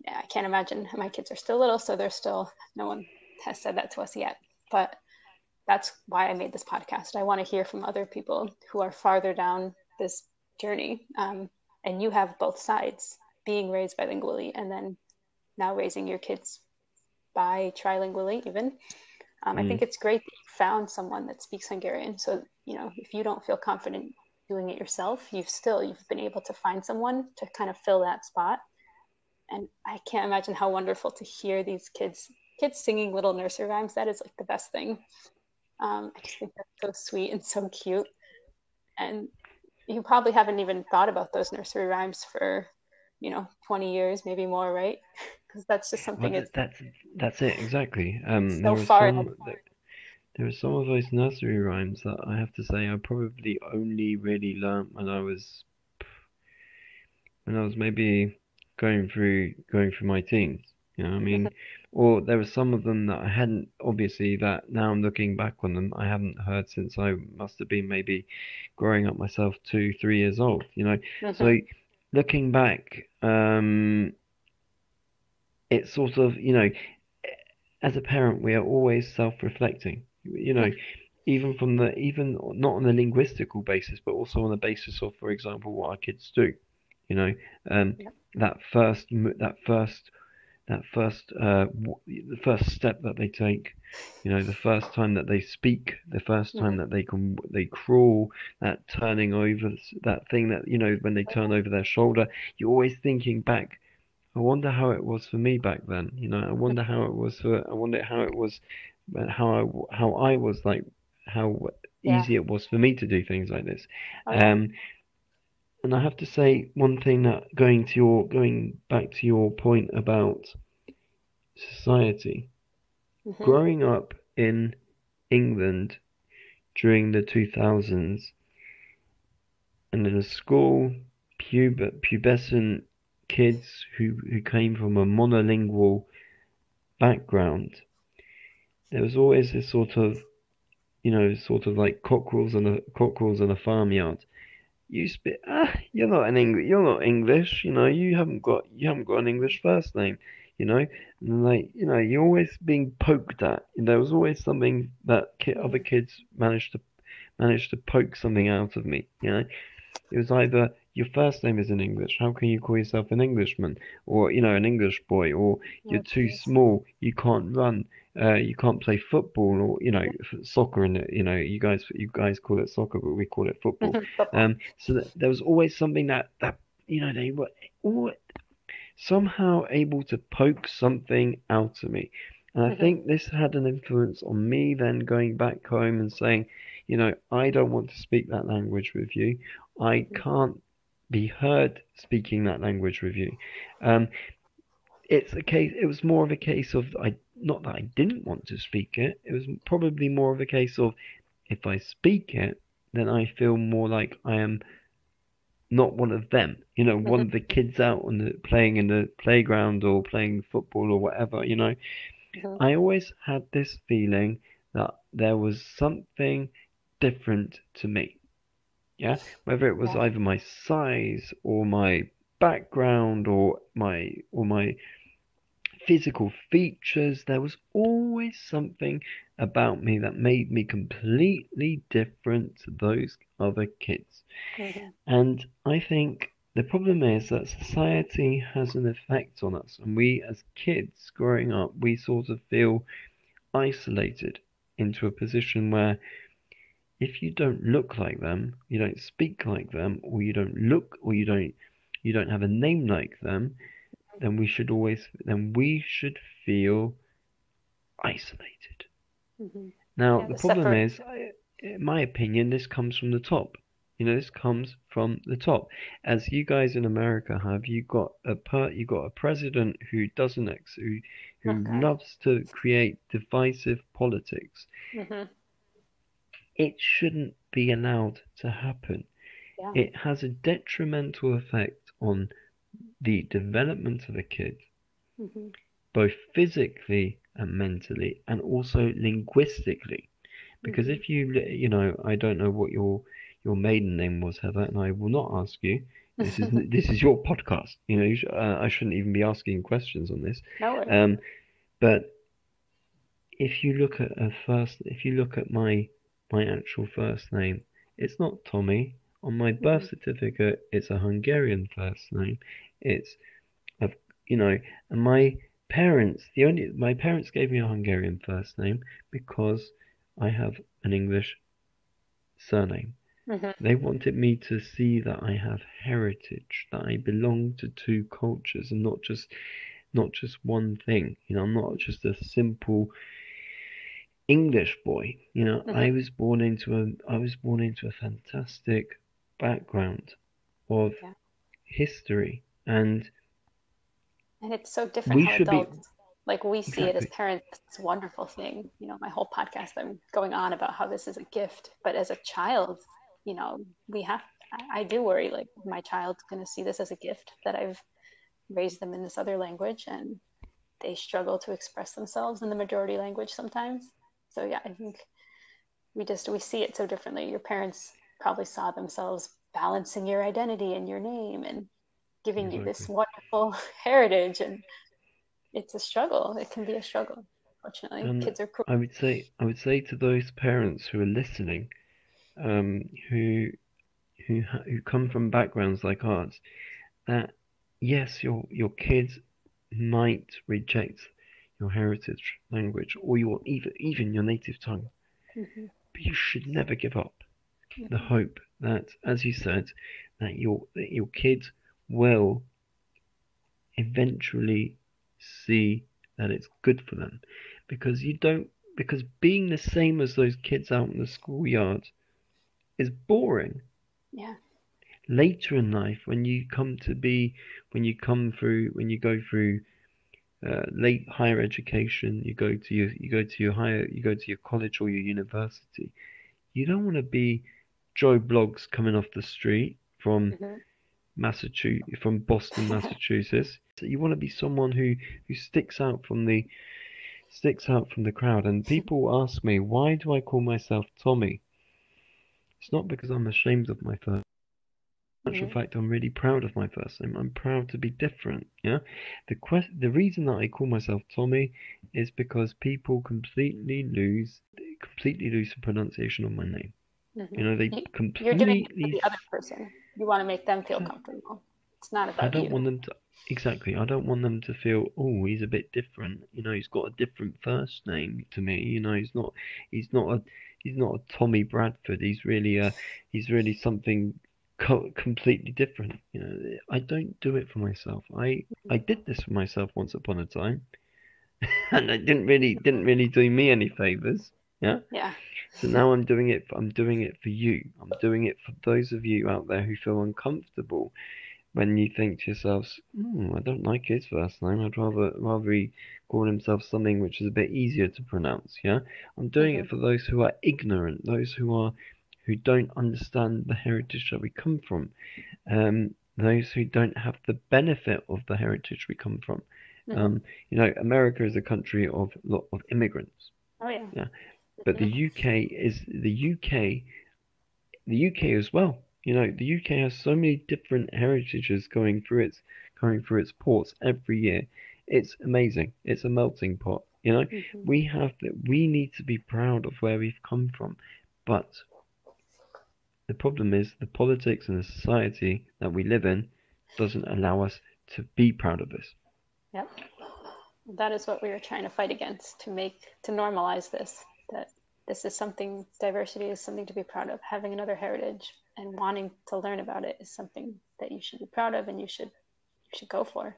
I can't imagine. My kids are still little, so they're still, no one has said that to us yet, but that's why I made this podcast. I want to hear from other people who are farther down this journey. And you have both sides, being raised bilingually and then now raising your kids by trilingually even. I think it's great that you found someone that speaks Hungarian. So, you know, if you don't feel confident doing it yourself, you've been able to find someone to kind of fill that spot. And I can't imagine how wonderful to hear these kids singing little nursery rhymes. That is like the best thing. I just think that's so sweet and so cute. And you probably haven't even thought about those nursery rhymes for, you know, 20 years, maybe more, right? Because that's just something. Well, that's it, exactly. There were some of those nursery rhymes that I have to say I probably only really learnt when I was maybe going through my teens, you know what I mean? Or there were some of them that I hadn't, obviously, that now I'm looking back on them, I haven't heard since I must have been maybe growing up myself 2-3 years old, you know. So looking back, it's sort of, you know, as a parent we are always self-reflecting, you know, even not on a linguistical basis, but also on the basis of, for example, what our kids do, you know. The first step that they take, you know, the first time that they speak, the first time that they crawl, that turning over, that thing that, you know, when they turn over their shoulder, you're always thinking back. I wonder how it was for me back then, you know. I wonder how it was for. I wonder how it was, how I was like, how easy it was for me to do things like this. And I have to say one thing that going back to your point about society, growing up in England during the 2000s and in a school, pubescent kids who came from a monolingual background, there was always this sort of, you know, sort of like cockroaches in a farmyard. You spit. You're not English. You know. You haven't got an English first name. You know. And like, you know, you're always being poked at. And there was always something that other kids managed to poke something out of me. You know. It was either your first name is in English. How can you call yourself an Englishman? Or, you know, an English boy? Or you're too small. You can't run. You can't play football, or, you know, soccer, and, you know, you guys call it soccer, but we call it football. So there was always something that you know, they were all somehow able to poke something out of me, and I think this had an influence on me then going back home and saying, you know, I don't want to speak that language with you. I can't be heard speaking that language with you. It was more of a case of not that I didn't want to speak it. It was probably more of a case of, if I speak it, then I feel more like I am not one of them. You know, one of the kids out on playing in the playground or playing football or whatever. You know, I always had this feeling that there was something different to me. Yeah, whether it was either my size or my background or my physical features, there was always something about me that made me completely different to those other kids. And I think the problem is that society has an effect on us, and we as kids growing up, we sort of feel isolated into a position where if you don't look like them, you don't speak like them, or you don't look, or you don't have a name like them, then we should feel isolated. Now, the problem is, in my opinion, this comes from the top. You know, this comes from the top. As you guys in America have, you got a president who loves to create divisive politics. it shouldn't be allowed to happen. Yeah. It has a detrimental effect on the development of a kid, mm-hmm. both physically and mentally, and also linguistically. Because mm-hmm. if you know, I don't know what your maiden name was, Heather, and I will not ask you. This is this is your podcast. You know, I shouldn't even be asking questions on this. No. But if you look at my actual first name, it's not Tommy. On my birth certificate, it's a Hungarian first name. It's, and my parents, my parents gave me a Hungarian first name because I have an English surname. Mm-hmm. They wanted me to see that I have heritage, that I belong to two cultures and not just one thing. You know, I'm not just a simple English boy. You know, mm-hmm. I was born into a fantastic background of history, and it's so different how adults see it as parents. It's a wonderful thing. You know, my whole podcast I'm going on about how this is a gift, but as a child, you know, I do worry, like, my child's going to see this as a gift, that I've raised them in this other language and they struggle to express themselves in the majority language sometimes. So yeah, I think we see it so differently. Your parents probably saw themselves balancing your identity and your name and giving you this wonderful heritage, and it's a struggle. It can be a struggle, unfortunately. Kids are cruel. I would say to those parents who are listening, who come from backgrounds like ours, that yes, your kids might reject your heritage language or your even your native tongue, mm-hmm. but you should never give up the hope that, as you said, that your kids will eventually see that it's good for them, because being the same as those kids out in the schoolyard is boring. Yeah. Later in life, when you go through late higher education, you go to your college or your university, you don't want to be Joe Bloggs coming off the street from mm-hmm. Boston, Massachusetts. So you want to be someone who sticks out from the crowd. And people ask me, why do I call myself Tommy? It's not because I'm ashamed of my first. In actual fact, I'm really proud of my first name. I'm proud to be different. Yeah. The reason that I call myself Tommy is because people completely lose the pronunciation of my name. Mm-hmm. You know, you're doing it for the other person. You want to make them feel comfortable. It's not about I don't want them to feel, oh, he's a bit different. You know, he's got a different first name to me. You know, he's not a Tommy Bradford. He's really something completely different. You know, I don't do it for myself. I did this for myself once upon a time, and it didn't really do me any favors. Yeah. So now I'm doing it for you. I'm doing it for those of you out there who feel uncomfortable when you think to yourselves, I don't like his first name. I'd rather he call himself something which is a bit easier to pronounce. Yeah. I'm doing it for those who are ignorant, those who don't understand the heritage that we come from, those who don't have the benefit of the heritage we come from. You know, America is a country of a lot of immigrants. Oh yeah. Yeah. But the UK is the UK as well. You know, the UK has so many different heritages going through its ports every year. It's amazing. It's a melting pot. You know, mm-hmm. we need to be proud of where we've come from, but the problem is the politics and the society that we live in doesn't allow us to be proud of this. Yep. That is what we are trying to fight against, to normalize this, that this is something, diversity is something to be proud of. Having another heritage and wanting to learn about it is something that you should be proud of and you should go for.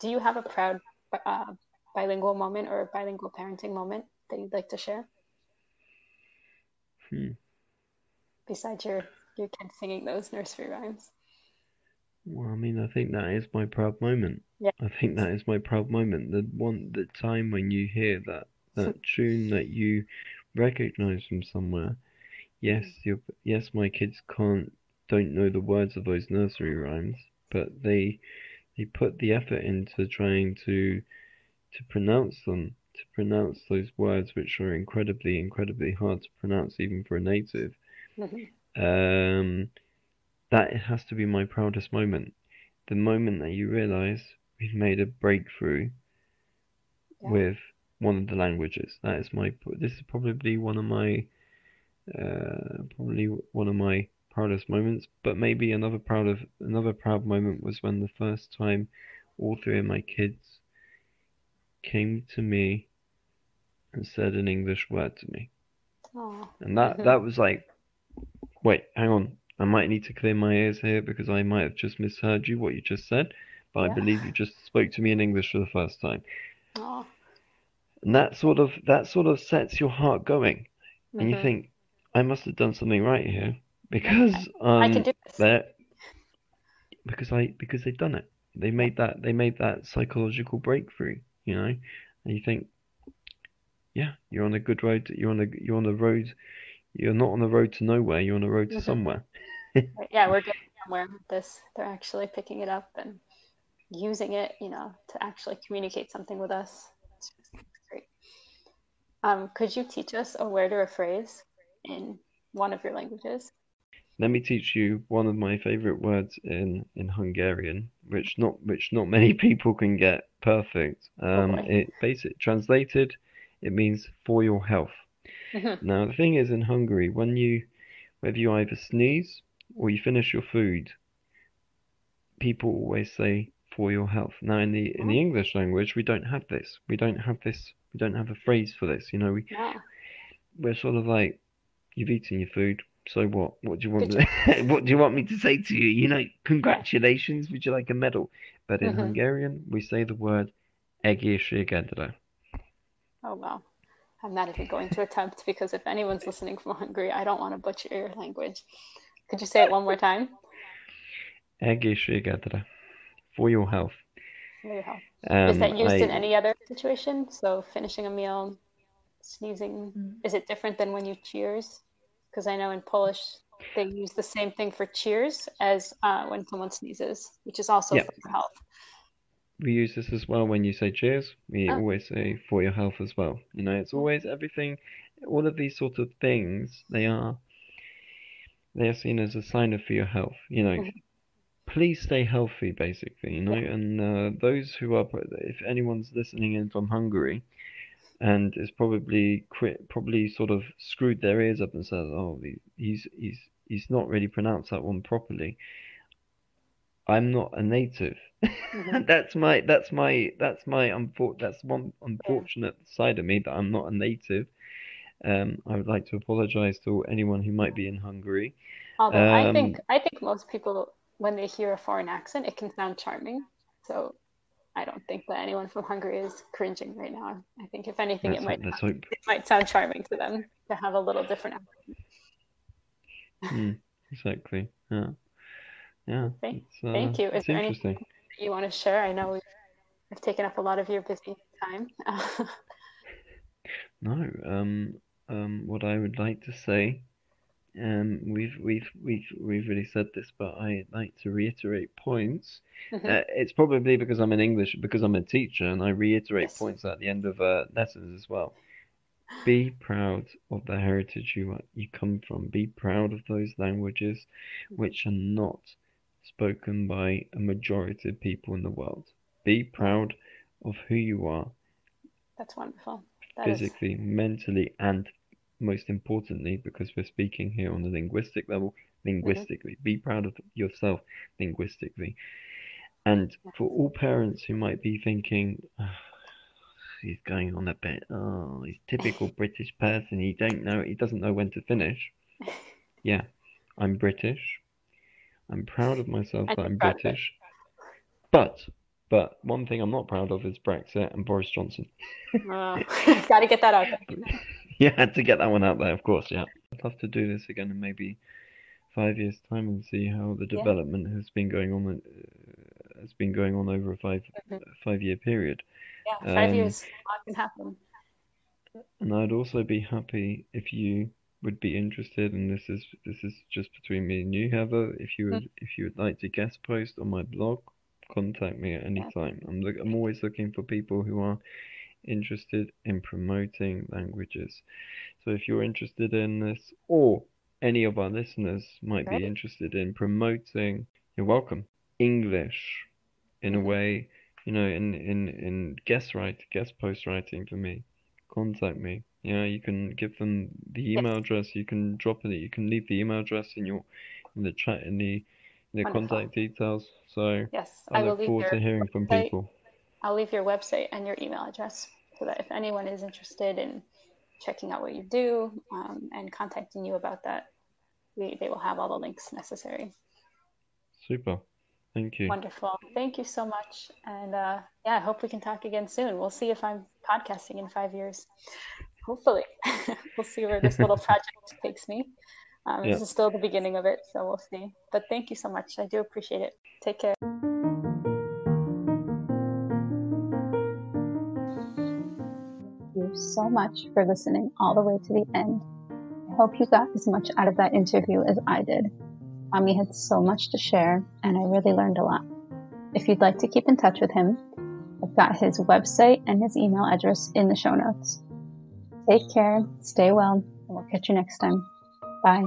Do you have a proud bilingual moment or a bilingual parenting moment that you'd like to share? Besides your kid singing those nursery rhymes? Well, I mean, I think that is my proud moment. Yeah. I think that is my proud moment. The time when you hear that tune that you recognize from somewhere, Yes, my kids don't know the words of those nursery rhymes, but they put the effort into trying to pronounce them, to pronounce those words which are incredibly, incredibly hard to pronounce even for a native. That has to be my proudest moment. The moment that you realize we've made a breakthrough with one of the languages. That is this is probably one of my proudest moments, but maybe another proud moment was when the first time all three of my kids came to me and said an English word to me. Aww. And that was like, wait, hang on, I might need to clear my ears here because I might have just misheard you, what you just said, but I believe you just spoke to me in English for the first time. Aww. And that sort of sets your heart going, mm-hmm. and you think, I must have done something right here because they've done it. They made that psychological breakthrough, you know, and you think, yeah, you're on a good road. You're on the road. You're not on the road to nowhere. You're on the road to somewhere. Yeah, we're getting somewhere with this. They're actually picking it up and using it, you know, to actually communicate something with us. It's just great. Could you teach us a word or a phrase in one of your languages? Let me teach you one of my favorite words in Hungarian, which not many people can get perfect. Translated, it means for your health. Now the thing is, in Hungary, whether you either sneeze or you finish your food, people always say for your health. Now in the English language, we don't have this. We don't have a phrase for this. You know, we're sort of like, you've eaten your food. So what? What do you want me to say to you? You know, congratulations. Would you like a medal? But in Hungarian, we say the word egészségedre. Oh wow! I'm not even going to attempt, because if anyone's listening from Hungary, I don't want to butcher your language. Could you say it one more time? Egészségedre, for your health. For your health. Is that used in any other situation? So finishing a meal, sneezing. Is it different than when you cheers? Because I know in Polish they use the same thing for cheers as when someone sneezes, which is also for your health. We use this as well when you say cheers. We always say for your health as well. You know, it's always everything. All of these sort of things, they are seen as a sign of for your health. You know, please stay healthy, basically. You know, and those who are, if anyone's listening in from Hungary and is probably sort of screwed their ears up and said, oh, he's not really pronounced that one properly. I'm not a native. That's one unfortunate side of me, that I'm not a native. I would like to apologize to anyone who might be in Hungary. Although I think most people, when they hear a foreign accent, it can sound charming. So I don't think that anyone from Hungary is cringing right now. I think if anything, it might sound charming to them to have a little different accent. Exactly. Yeah. Thank you. Is there anything that you want to share? I know I've taken up a lot of your busy time. No. What I would like to say, we've really said this, but I like to reiterate points. It's probably because I'm in English, because I'm a teacher, and I reiterate points at the end of lessons as well. Be proud of the heritage you come from. Be proud of those languages which are not spoken by a majority of people in the world. Be proud of who you are. That's wonderful. Physically, mentally, and most importantly, because we're speaking here on a linguistic level, linguistically. Be proud of yourself linguistically. And for all parents who might be thinking, oh, he's going on a bit, oh, he's typical British person, he doesn't know when to finish. Yeah, I'm British. I'm proud of myself that I'm British. But one thing I'm not proud of is Brexit and Boris Johnson. Got to get that out there. Yeah, I had to get that one out there, of course, yeah. I'd love to do this again in maybe 5 years' time and see how the development has been going on over a five-year period. Yeah, 5 years, a lot can happen. And I'd also be happy if you would be interested, and this is just between me and you, Heather. If you would like to guest post on my blog, contact me at any time. I'm always looking for people who are interested in promoting languages. So if you're interested in this, or any of our listeners might be interested in promoting, you're welcome. English, in a way, you know, in guest post writing for me. Contact me. You know, you can give them the email address. You can drop it. You can leave the email address in the chat, in the contact details. So yes, I look forward to hearing from people. I'll leave your website and your email address so that if anyone is interested in checking out what you do and contacting you about that, they will have all the links necessary. Super. Thank you. Wonderful. Thank you so much. And I hope we can talk again soon. We'll see if I'm podcasting in 5 years. Hopefully. We'll see where this little project takes me. This is still the beginning of it, so we'll see. But thank you so much. I do appreciate it. Take care. Thank you so much for listening all the way to the end. I hope you got as much out of that interview as I did. Tommy had so much to share, and I really learned a lot. If you'd like to keep in touch with him, I've got his website and his email address in the show notes. Take care, stay well, and we'll catch you next time. Bye.